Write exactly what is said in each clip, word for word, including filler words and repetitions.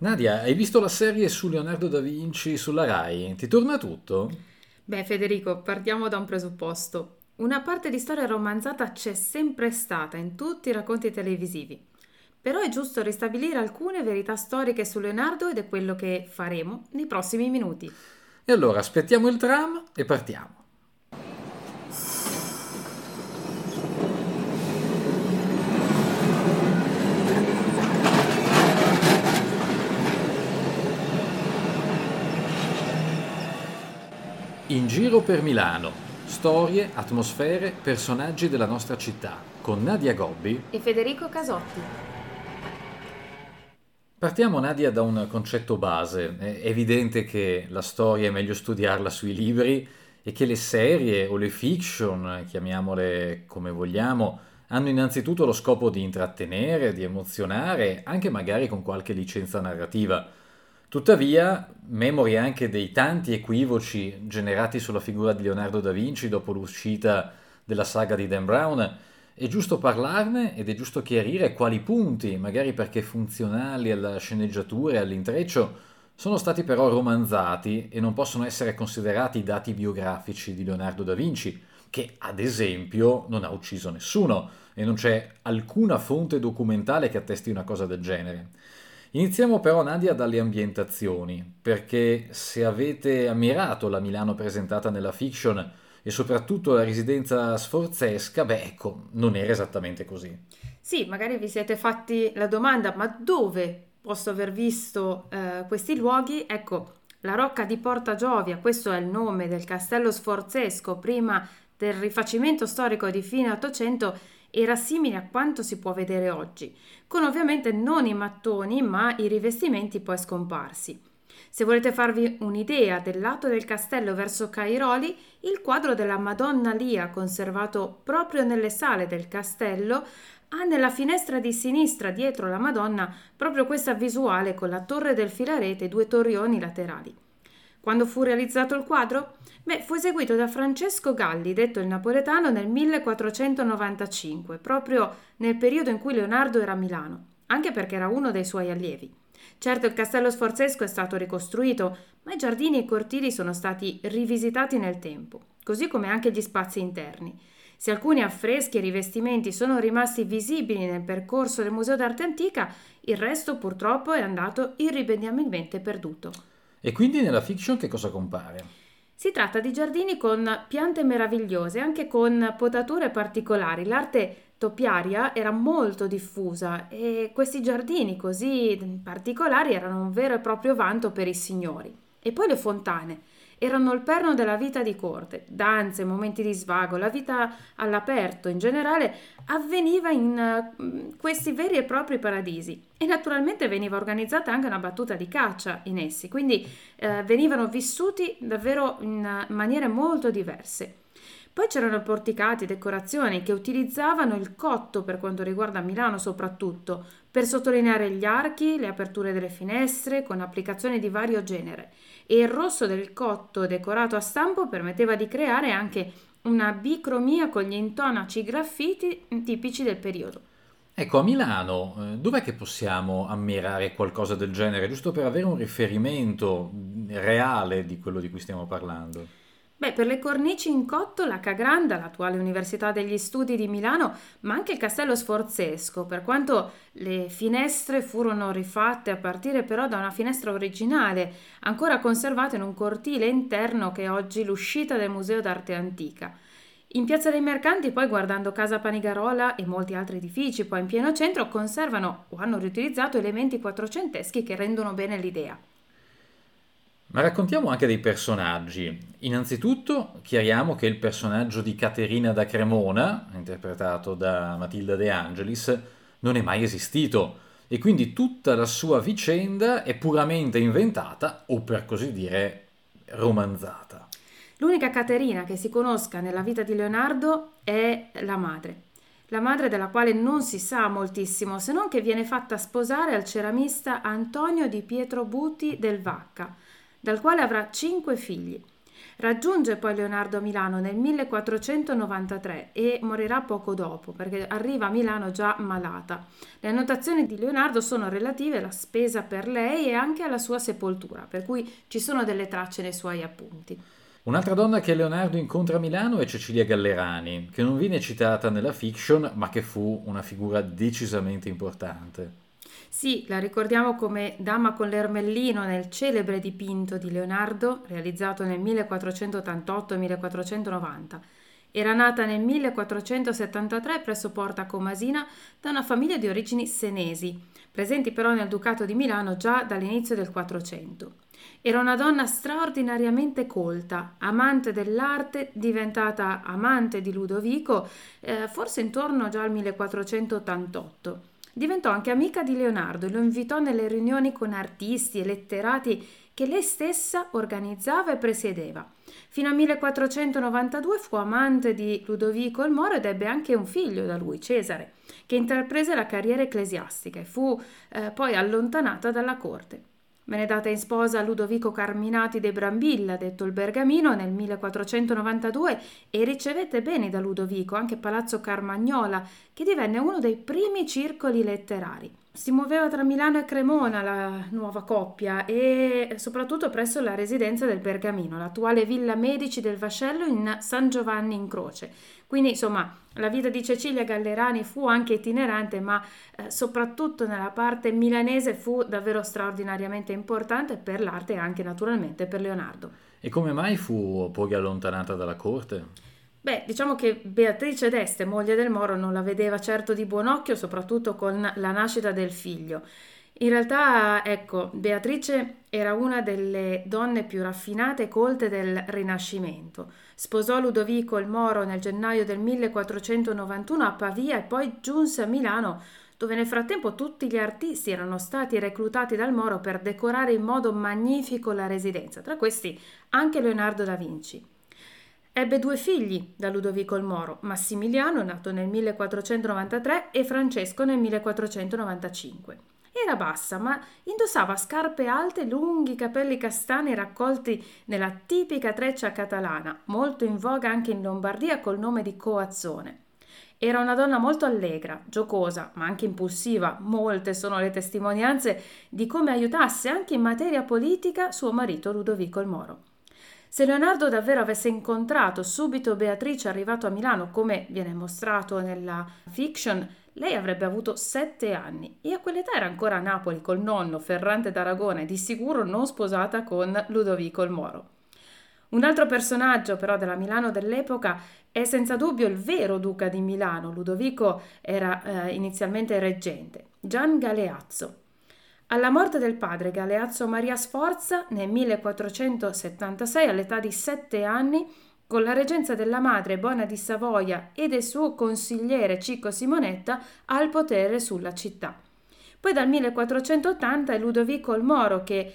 Nadia, hai visto la serie su Leonardo da Vinci sulla Rai? Ti torna tutto? Beh, Federico, partiamo da un presupposto. Una parte di storia romanzata c'è sempre stata in tutti i racconti televisivi. Però è giusto ristabilire alcune verità storiche su Leonardo ed è quello che faremo nei prossimi minuti. E allora aspettiamo il tram e partiamo. In giro per Milano, storie, atmosfere, personaggi della nostra città, con Nadia Gobbi e Federico Casotti. Partiamo, Nadia, da un concetto base. È evidente che la storia è meglio studiarla sui libri e che le serie o le fiction, chiamiamole come vogliamo, hanno innanzitutto lo scopo di intrattenere, di emozionare, anche magari con qualche licenza narrativa. Tuttavia, memori anche dei tanti equivoci generati sulla figura di Leonardo da Vinci dopo l'uscita della saga di Dan Brown, è giusto parlarne ed è giusto chiarire quali punti, magari perché funzionali alla sceneggiatura e all'intreccio, sono stati però romanzati e non possono essere considerati dati biografici di Leonardo da Vinci, che ad esempio non ha ucciso nessuno e non c'è alcuna fonte documentale che attesti una cosa del genere. Iniziamo però, Nadia, dalle ambientazioni, perché se avete ammirato la Milano presentata nella fiction e soprattutto la residenza sforzesca, beh ecco, non era esattamente così. Sì, magari vi siete fatti la domanda, ma dove posso aver visto eh, questi luoghi? Ecco, la Rocca di Porta Giovia, questo è il nome del castello sforzesco prima del rifacimento storico di fine Ottocento, era simile a quanto si può vedere oggi, con ovviamente non i mattoni ma i rivestimenti poi scomparsi. Se volete farvi un'idea del lato del castello verso Cairoli, il quadro della Madonna Lia, conservato proprio nelle sale del castello, ha nella finestra di sinistra dietro la Madonna proprio questa visuale con la torre del filarete e due torrioni laterali. Quando fu realizzato il quadro? Beh, fu eseguito da Francesco Galli, detto il napoletano, nel millequattrocentonovantacinque, proprio nel periodo in cui Leonardo era a Milano, anche perché era uno dei suoi allievi. Certo, il castello sforzesco è stato ricostruito, ma i giardini e i cortili sono stati rivisitati nel tempo, così come anche gli spazi interni. Se alcuni affreschi e rivestimenti sono rimasti visibili nel percorso del Museo d'Arte Antica, il resto purtroppo è andato irrimediabilmente perduto. E quindi nella fiction che cosa compare? Si tratta di giardini con piante meravigliose, anche con potature particolari. L'arte topiaria era molto diffusa e questi giardini così particolari erano un vero e proprio vanto per i signori. E poi le fontane erano il perno della vita di corte, danze, momenti di svago, la vita all'aperto in generale avveniva in questi veri e propri paradisi e naturalmente veniva organizzata anche una battuta di caccia in essi, quindi eh, venivano vissuti davvero in maniere molto diverse. Poi c'erano porticati, decorazioni che utilizzavano il cotto per quanto riguarda Milano soprattutto, per sottolineare gli archi, le aperture delle finestre con applicazioni di vario genere e il rosso del cotto decorato a stampo permetteva di creare anche una bicromia con gli intonaci graffiti tipici del periodo. Ecco, a Milano dov'è che possiamo ammirare qualcosa del genere, giusto per avere un riferimento reale di quello di cui stiamo parlando? Beh, per le cornici in cotto, la Ca' Granda, l'attuale Università degli Studi di Milano, ma anche il Castello Sforzesco, per quanto le finestre furono rifatte a partire però da una finestra originale, ancora conservata in un cortile interno che è oggi l'uscita del Museo d'Arte Antica. In Piazza dei Mercanti, poi guardando Casa Panigarola e molti altri edifici, poi in pieno centro, conservano o hanno riutilizzato elementi quattrocenteschi che rendono bene l'idea. Ma raccontiamo anche dei personaggi. Innanzitutto chiariamo che il personaggio di Caterina da Cremona, interpretato da Matilda De Angelis, non è mai esistito e quindi tutta la sua vicenda è puramente inventata o per così dire romanzata. L'unica Caterina che si conosca nella vita di Leonardo è la madre. La madre della quale non si sa moltissimo, se non che viene fatta sposare al ceramista Antonio Di Pietro Butti del Vacca, dal quale avrà cinque figli. Raggiunge poi Leonardo a Milano nel millequattrocentonovantatré e morirà poco dopo, perché arriva a Milano già malata. Le annotazioni di Leonardo sono relative alla spesa per lei e anche alla sua sepoltura, per cui ci sono delle tracce nei suoi appunti. Un'altra donna che Leonardo incontra a Milano è Cecilia Gallerani, che non viene citata nella fiction, ma che fu una figura decisamente importante. Sì, la ricordiamo come Dama con l'ermellino nel celebre dipinto di Leonardo, realizzato nel millequattrocentottantotto e millequattrocentonovanta. Era nata nel millequattrocentosettantatré presso Porta Comasina da una famiglia di origini senesi, presenti però nel Ducato di Milano già dall'inizio del Quattrocento. Era una donna straordinariamente colta, amante dell'arte, diventata amante di Ludovico, eh, forse intorno già al millequattrocentottantotto. Diventò anche amica di Leonardo e lo invitò nelle riunioni con artisti e letterati che lei stessa organizzava e presiedeva. Fino al millequattrocentonovantadue fu amante di Ludovico il Moro ed ebbe anche un figlio da lui, Cesare, che intraprese la carriera ecclesiastica e fu eh, poi allontanata dalla corte. Venne data in sposa a Ludovico Carminati de Brambilla, detto il Bergamino, nel millequattrocentonovantadue e ricevette beni da Ludovico, anche Palazzo Carmagnola, che divenne uno dei primi circoli letterari. Si muoveva tra Milano e Cremona la nuova coppia e soprattutto presso la residenza del Bergamino, l'attuale Villa Medici del Vascello in San Giovanni in Croce. Quindi, insomma, la vita di Cecilia Gallerani fu anche itinerante, ma eh, soprattutto nella parte milanese fu davvero straordinariamente importante per l'arte e anche naturalmente per Leonardo. E come mai fu poi allontanata dalla corte? Beh, diciamo che Beatrice d'Este, moglie del Moro, non la vedeva certo di buon occhio, soprattutto con la nascita del figlio. In realtà, ecco, Beatrice era una delle donne più raffinate e colte del Rinascimento. Sposò Ludovico il Moro nel gennaio del millequattrocentonovantuno a Pavia e poi giunse a Milano, dove nel frattempo tutti gli artisti erano stati reclutati dal Moro per decorare in modo magnifico la residenza, tra questi anche Leonardo da Vinci. Ebbe due figli da Ludovico il Moro, Massimiliano, nato nel millequattrocentonovantatré, e Francesco nel millequattrocentonovantacinque. Era bassa, ma indossava scarpe alte e lunghi capelli castani raccolti nella tipica treccia catalana, molto in voga anche in Lombardia col nome di coazzone. Era una donna molto allegra, giocosa, ma anche impulsiva. Molte sono le testimonianze di come aiutasse anche in materia politica suo marito Ludovico il Moro. Se Leonardo davvero avesse incontrato subito Beatrice arrivato a Milano, come viene mostrato nella fiction, lei avrebbe avuto sette anni e a quell'età era ancora a Napoli col nonno Ferrante d'Aragona e di sicuro non sposata con Ludovico il Moro. Un altro personaggio però della Milano dell'epoca è senza dubbio il vero duca di Milano. Ludovico era eh, inizialmente reggente, Gian Galeazzo. Alla morte del padre Galeazzo Maria Sforza nel millequattrocentosettantasei, all'età di sette anni, con la reggenza della madre Bona di Savoia e del suo consigliere Cicco Simonetta, ha il potere sulla città. Poi dal millequattrocentottanta è Ludovico il Moro che eh,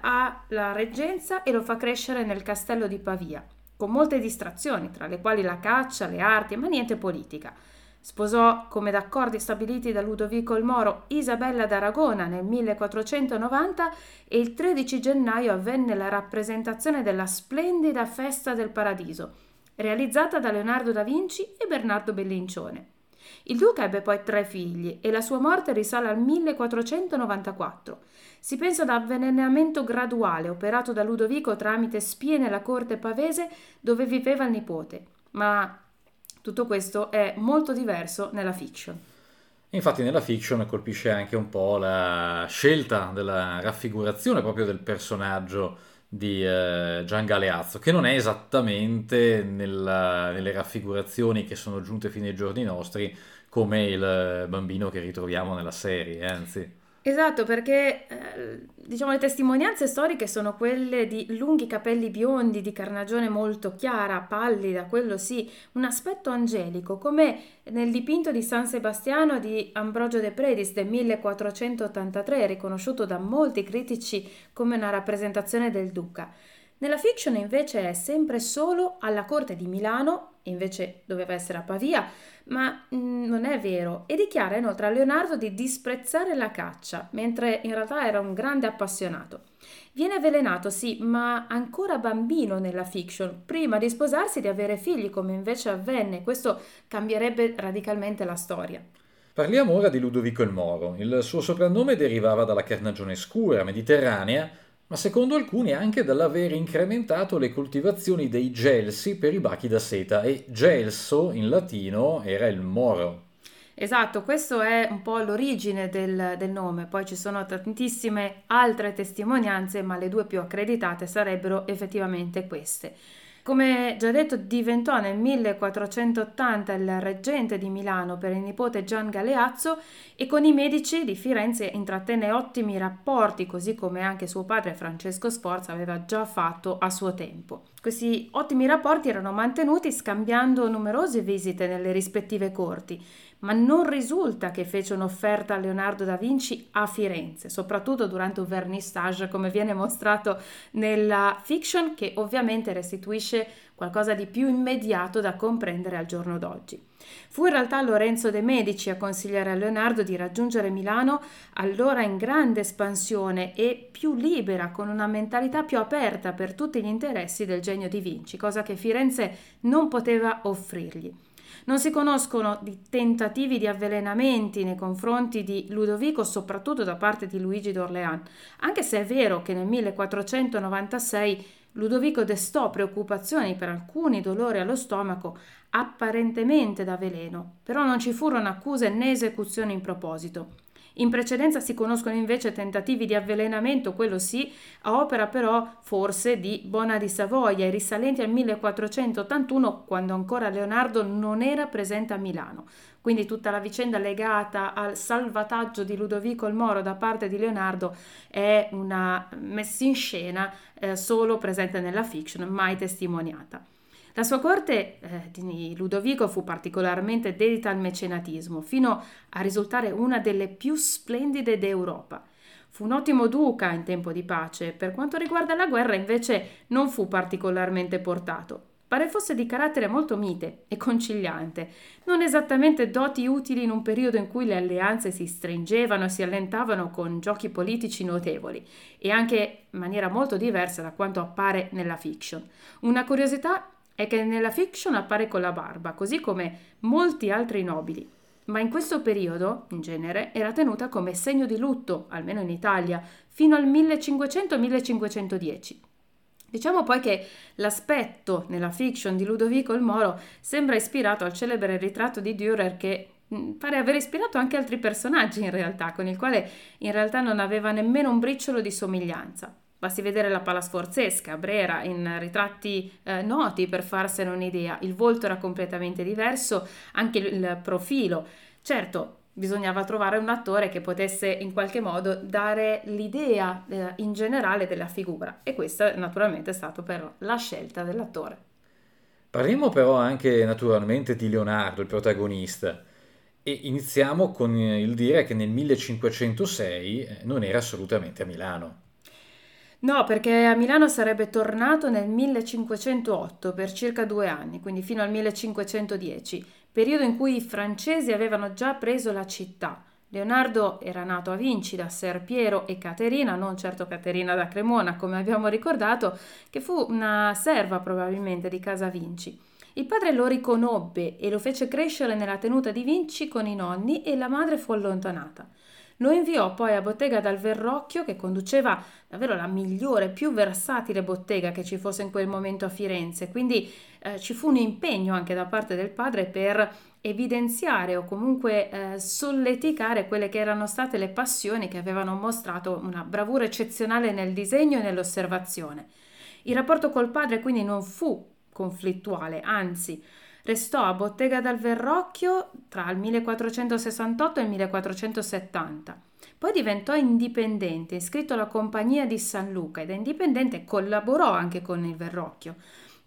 ha la reggenza e lo fa crescere nel castello di Pavia, con molte distrazioni, tra le quali la caccia, le arti, ma niente politica. Sposò, come d'accordi stabiliti da Ludovico il Moro, Isabella d'Aragona nel millequattrocentonovanta e il tredici gennaio avvenne la rappresentazione della splendida Festa del Paradiso, realizzata da Leonardo da Vinci e Bernardo Bellincione. Il duca ebbe poi tre figli e la sua morte risale al millequattrocentonovantaquattro. Si pensa ad avvelenamento graduale operato da Ludovico tramite spie nella corte pavese dove viveva il nipote, ma tutto questo è molto diverso nella fiction. Infatti nella fiction colpisce anche un po' la scelta della raffigurazione proprio del personaggio di eh, Gian Galeazzo, che non è esattamente nella, nelle raffigurazioni che sono giunte fino ai giorni nostri come il bambino che ritroviamo nella serie, anzi. Esatto, perché eh, diciamo le testimonianze storiche sono quelle di lunghi capelli biondi, di carnagione molto chiara, pallida, quello sì, un aspetto angelico, come nel dipinto di San Sebastiano di Ambrogio de Predis del millequattrocentottantatré, riconosciuto da molti critici come una rappresentazione del duca. Nella fiction invece è sempre solo alla corte di Milano, invece doveva essere a Pavia, ma mh, non è vero, e dichiara inoltre a Leonardo di disprezzare la caccia, mentre in realtà era un grande appassionato. Viene avvelenato, sì, ma ancora bambino nella fiction, prima di sposarsi e di avere figli, come invece avvenne. Questo cambierebbe radicalmente la storia. Parliamo ora di Ludovico il Moro. Il suo soprannome derivava dalla carnagione scura mediterranea, ma secondo alcuni anche dall'aver incrementato le coltivazioni dei gelsi per i bachi da seta, e gelso in latino era il moro. Esatto, questo è un po' l'origine del, del nome, poi ci sono tantissime altre testimonianze, ma le due più accreditate sarebbero effettivamente queste. Come già detto, diventò nel millequattrocentottanta il reggente di Milano per il nipote Gian Galeazzo, e con i Medici di Firenze intrattenne ottimi rapporti, così come anche suo padre Francesco Sforza aveva già fatto a suo tempo. Questi ottimi rapporti erano mantenuti scambiando numerose visite nelle rispettive corti, ma non risulta che fece un'offerta a Leonardo da Vinci a Firenze, soprattutto durante un vernissage, come viene mostrato nella fiction, che ovviamente restituisce qualcosa di più immediato da comprendere al giorno d'oggi. Fu in realtà Lorenzo de' Medici a consigliare a Leonardo di raggiungere Milano, allora in grande espansione e più libera, con una mentalità più aperta per tutti gli interessi del genio di Vinci, cosa che Firenze non poteva offrirgli. Non si conoscono di tentativi di avvelenamenti nei confronti di Ludovico, soprattutto da parte di Luigi d'Orléans, anche se è vero che nel millequattrocentonovantasei Ludovico destò preoccupazioni per alcuni dolori allo stomaco apparentemente da veleno, però non ci furono accuse né esecuzioni in proposito. In precedenza si conoscono invece tentativi di avvelenamento, quello sì, a opera però forse di Bona di Savoia, e risalenti al millequattrocentottantuno, quando ancora Leonardo non era presente a Milano. Quindi tutta la vicenda legata al salvataggio di Ludovico il Moro da parte di Leonardo è una messa in scena eh, solo presente nella fiction, mai testimoniata. La sua corte eh, di Ludovico fu particolarmente dedita al mecenatismo, fino a risultare una delle più splendide d'Europa. Fu un ottimo duca in tempo di pace, per quanto riguarda la guerra invece non fu particolarmente portato. Pare fosse di carattere molto mite e conciliante, non esattamente doti utili in un periodo in cui le alleanze si stringevano e si allentavano con giochi politici notevoli, e anche in maniera molto diversa da quanto appare nella fiction. Una curiosità è che nella fiction appare con la barba, così come molti altri nobili, ma in questo periodo, in genere, era tenuta come segno di lutto, almeno in Italia, fino al millecinquecento millecinquecentodieci. Diciamo poi che l'aspetto nella fiction di Ludovico il Moro sembra ispirato al celebre ritratto di Dürer, che pare aver ispirato anche altri personaggi in realtà, con il quale in realtà non aveva nemmeno un briciolo di somiglianza. Basti vedere la Pala Sforzesca, Brera, in ritratti eh, noti per farsene un'idea. Il volto era completamente diverso, anche il profilo. Certo, bisognava trovare un attore che potesse in qualche modo dare l'idea eh, in generale della figura, e questa naturalmente è stata però la scelta dell'attore. Parliamo però anche naturalmente di Leonardo, il protagonista, e iniziamo con il dire che nel millecinquecentosei non era assolutamente a Milano. No, perché a Milano sarebbe tornato nel millecinquecentootto per circa due anni, quindi fino al millecinquecentodieci, periodo in cui i francesi avevano già preso la città. Leonardo era nato a Vinci da Ser Piero e Caterina, non certo Caterina da Cremona, come abbiamo ricordato, che fu una serva probabilmente di casa Vinci. Il padre lo riconobbe e lo fece crescere nella tenuta di Vinci con i nonni, e la madre fu allontanata. Lo inviò poi a bottega dal Verrocchio, che conduceva davvero la migliore, più versatile bottega che ci fosse in quel momento a Firenze, quindi eh, ci fu un impegno anche da parte del padre per evidenziare o comunque eh, solleticare quelle che erano state le passioni che avevano mostrato una bravura eccezionale nel disegno e nell'osservazione. Il rapporto col padre quindi non fu conflittuale, anzi restò a bottega dal Verrocchio tra il millequattrocentosessantotto e il millequattrocentosettanta. Poi diventò indipendente, iscritto alla Compagnia di San Luca, ed da indipendente collaborò anche con il Verrocchio.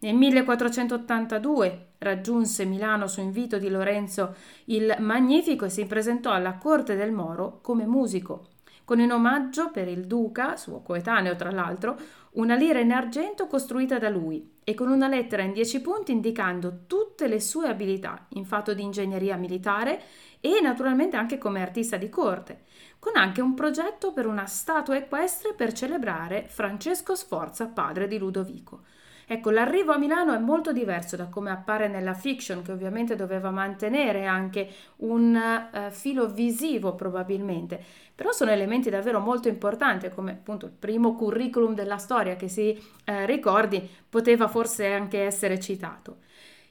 Nel millequattrocentottantadue raggiunse Milano su invito di Lorenzo il Magnifico e si presentò alla corte del Moro come musico. con in omaggio per il duca, suo coetaneo tra l'altro, una lira in argento costruita da lui e con una lettera in dieci punti indicando tutte le sue abilità in fatto di ingegneria militare e naturalmente anche come artista di corte, con anche un progetto per una statua equestre per celebrare Francesco Sforza, padre di Ludovico. Ecco, l'arrivo a Milano è molto diverso da come appare nella fiction, che ovviamente doveva mantenere anche un uh, filo visivo probabilmente, però sono elementi davvero molto importanti, come appunto il primo curriculum della storia che si uh, ricordi poteva forse anche essere citato.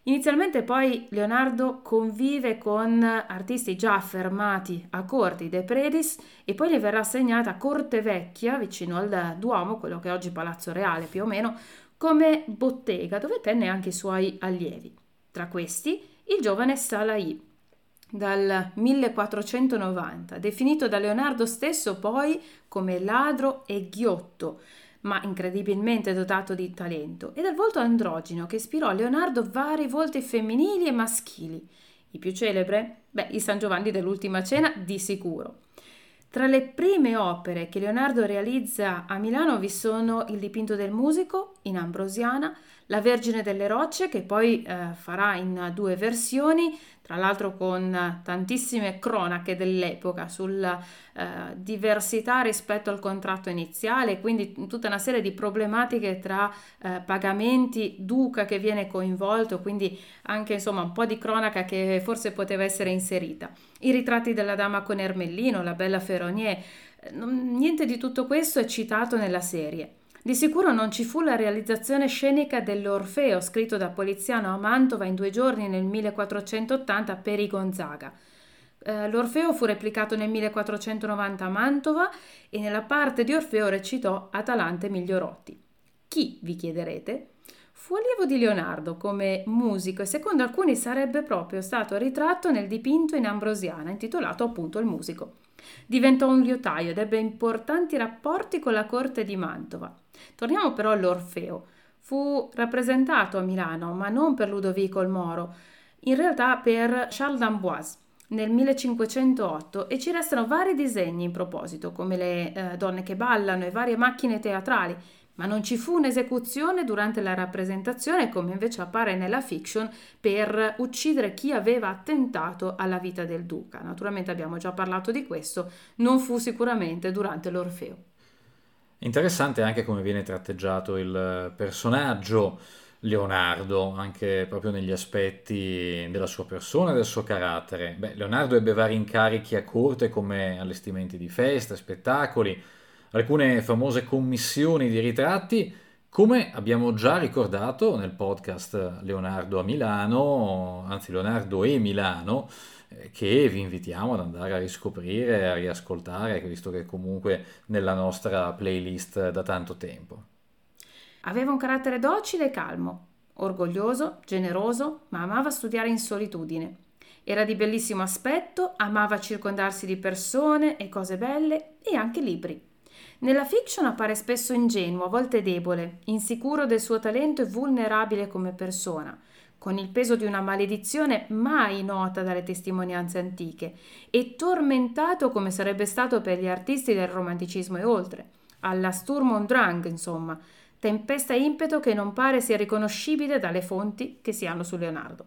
Inizialmente poi Leonardo convive con artisti già affermati a corte, De Predis, e poi gli verrà assegnata Corte Vecchia, vicino al Duomo, quello che è oggi Palazzo Reale più o meno, come bottega, dove tenne anche i suoi allievi. Tra questi il giovane Salai, dal millequattrocentonovanta, definito da Leonardo stesso poi come ladro e ghiotto, ma incredibilmente dotato di talento, e dal volto androgino che ispirò a Leonardo vari volti femminili e maschili. I più celebre? Beh, i San Giovanni dell'Ultima Cena di sicuro. Tra le prime opere che Leonardo realizza a Milano vi sono il dipinto del musico in Ambrosiana, la Vergine delle Rocce, che poi eh, farà in due versioni, tra l'altro con tantissime cronache dell'epoca sulla eh, diversità rispetto al contratto iniziale, quindi tutta una serie di problematiche tra eh, pagamenti, duca che viene coinvolto, quindi anche insomma un po' di cronaca che forse poteva essere inserita. I ritratti della Dama con l'ermellino, la bella Feronier, niente di tutto questo è citato nella serie. Di sicuro non ci fu la realizzazione scenica dell'Orfeo, scritto da Poliziano a Mantova in due giorni nel millequattrocentottanta per i Gonzaga. Eh, L'Orfeo fu replicato nel millequattrocentonovanta a Mantova e nella parte di Orfeo recitò Atalante Migliorotti. Chi, vi chiederete? Fu allievo di Leonardo come musico e secondo alcuni sarebbe proprio stato ritratto nel dipinto in Ambrosiana, intitolato appunto Il Musico. Diventò un liutaio ed ebbe importanti rapporti con la corte di Mantova. Torniamo però all'Orfeo. Fu rappresentato a Milano, ma non per Ludovico il Moro, in realtà per Charles d'Amboise nel millecinquecentootto, e ci restano vari disegni in proposito, come le eh, donne che ballano e varie macchine teatrali, ma non ci fu un'esecuzione durante la rappresentazione, come invece appare nella fiction, per uccidere chi aveva attentato alla vita del duca. Naturalmente abbiamo già parlato di questo, non fu sicuramente durante l'Orfeo. Interessante anche come viene tratteggiato il personaggio Leonardo, anche proprio negli aspetti della sua persona e del suo carattere. Beh, Leonardo ebbe vari incarichi a corte, come allestimenti di feste, spettacoli, alcune famose commissioni di ritratti, come abbiamo già ricordato nel podcast Leonardo a Milano, anzi Leonardo e Milano, che vi invitiamo ad andare a riscoprire, a riascoltare, visto che comunque nella nostra playlist da tanto tempo. Aveva un carattere docile e calmo, orgoglioso, generoso, ma amava studiare in solitudine. Era di bellissimo aspetto, amava circondarsi di persone e cose belle e anche libri. Nella fiction appare spesso ingenuo, a volte debole, insicuro del suo talento e vulnerabile come persona, con il peso di una maledizione mai nota dalle testimonianze antiche, e tormentato come sarebbe stato per gli artisti del romanticismo e oltre, alla Sturm und Drang, insomma, tempesta e impeto che non pare sia riconoscibile dalle fonti che si hanno su Leonardo.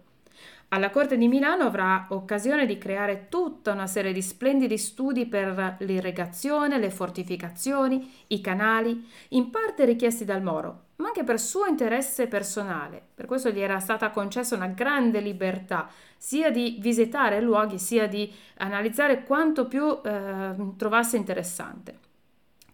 Alla corte di Milano avrà occasione di creare tutta una serie di splendidi studi per l'irrigazione, le fortificazioni, i canali, in parte richiesti dal Moro, ma anche per suo interesse personale. Per questo gli era stata concessa una grande libertà, sia di visitare luoghi, sia di analizzare quanto più eh, trovasse interessante.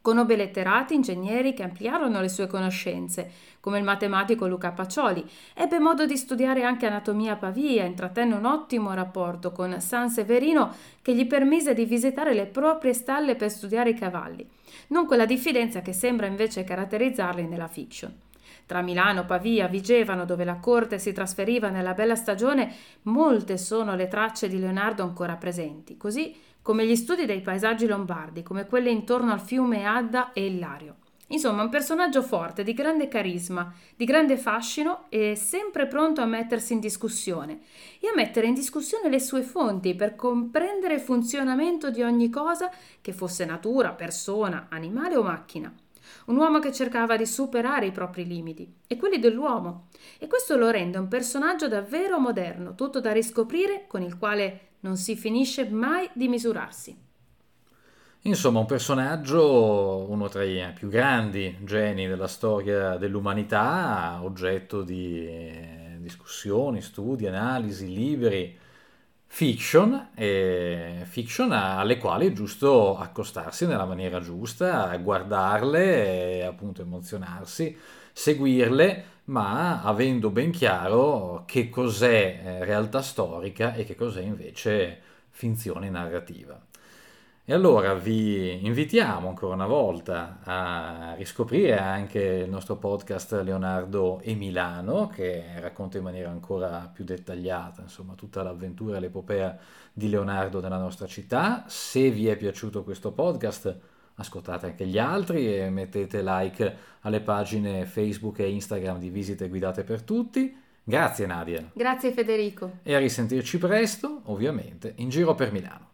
Conobbe letterati, ingegneri che ampliarono le sue conoscenze, come il matematico Luca Pacioli. Ebbe modo di studiare anche anatomia a Pavia, intrattenne un ottimo rapporto con San Severino che gli permise di visitare le proprie stalle per studiare i cavalli, non quella diffidenza che sembra invece caratterizzarli nella fiction. Tra Milano, Pavia, Vigevano, dove la corte si trasferiva nella bella stagione, molte sono le tracce di Leonardo ancora presenti, così come gli studi dei paesaggi lombardi, come quelli intorno al fiume Adda e il Lario. Insomma, un personaggio forte, di grande carisma, di grande fascino e sempre pronto a mettersi in discussione e a mettere in discussione le sue fonti per comprendere il funzionamento di ogni cosa, che fosse natura, persona, animale o macchina. Un uomo che cercava di superare i propri limiti e quelli dell'uomo, e questo lo rende un personaggio davvero moderno, tutto da riscoprire, con il quale non si finisce mai di misurarsi. Insomma, un personaggio, uno tra i più grandi geni della storia dell'umanità, oggetto di discussioni, studi, analisi, libri, fiction, e fiction alle quali è giusto accostarsi nella maniera giusta, guardarle e appunto emozionarsi, seguirle, ma avendo ben chiaro che cos'è realtà storica e che cos'è invece finzione narrativa. E allora vi invitiamo ancora una volta a riscoprire anche il nostro podcast Leonardo e Milano, che racconta in maniera ancora più dettagliata, insomma, tutta l'avventura e l'epopea di Leonardo nella nostra città. Se vi è piaciuto questo podcast, ascoltate anche gli altri e mettete like alle pagine Facebook e Instagram di Visite Guidate per Tutti. Grazie Nadia. Grazie Federico. E a risentirci presto, ovviamente, in giro per Milano.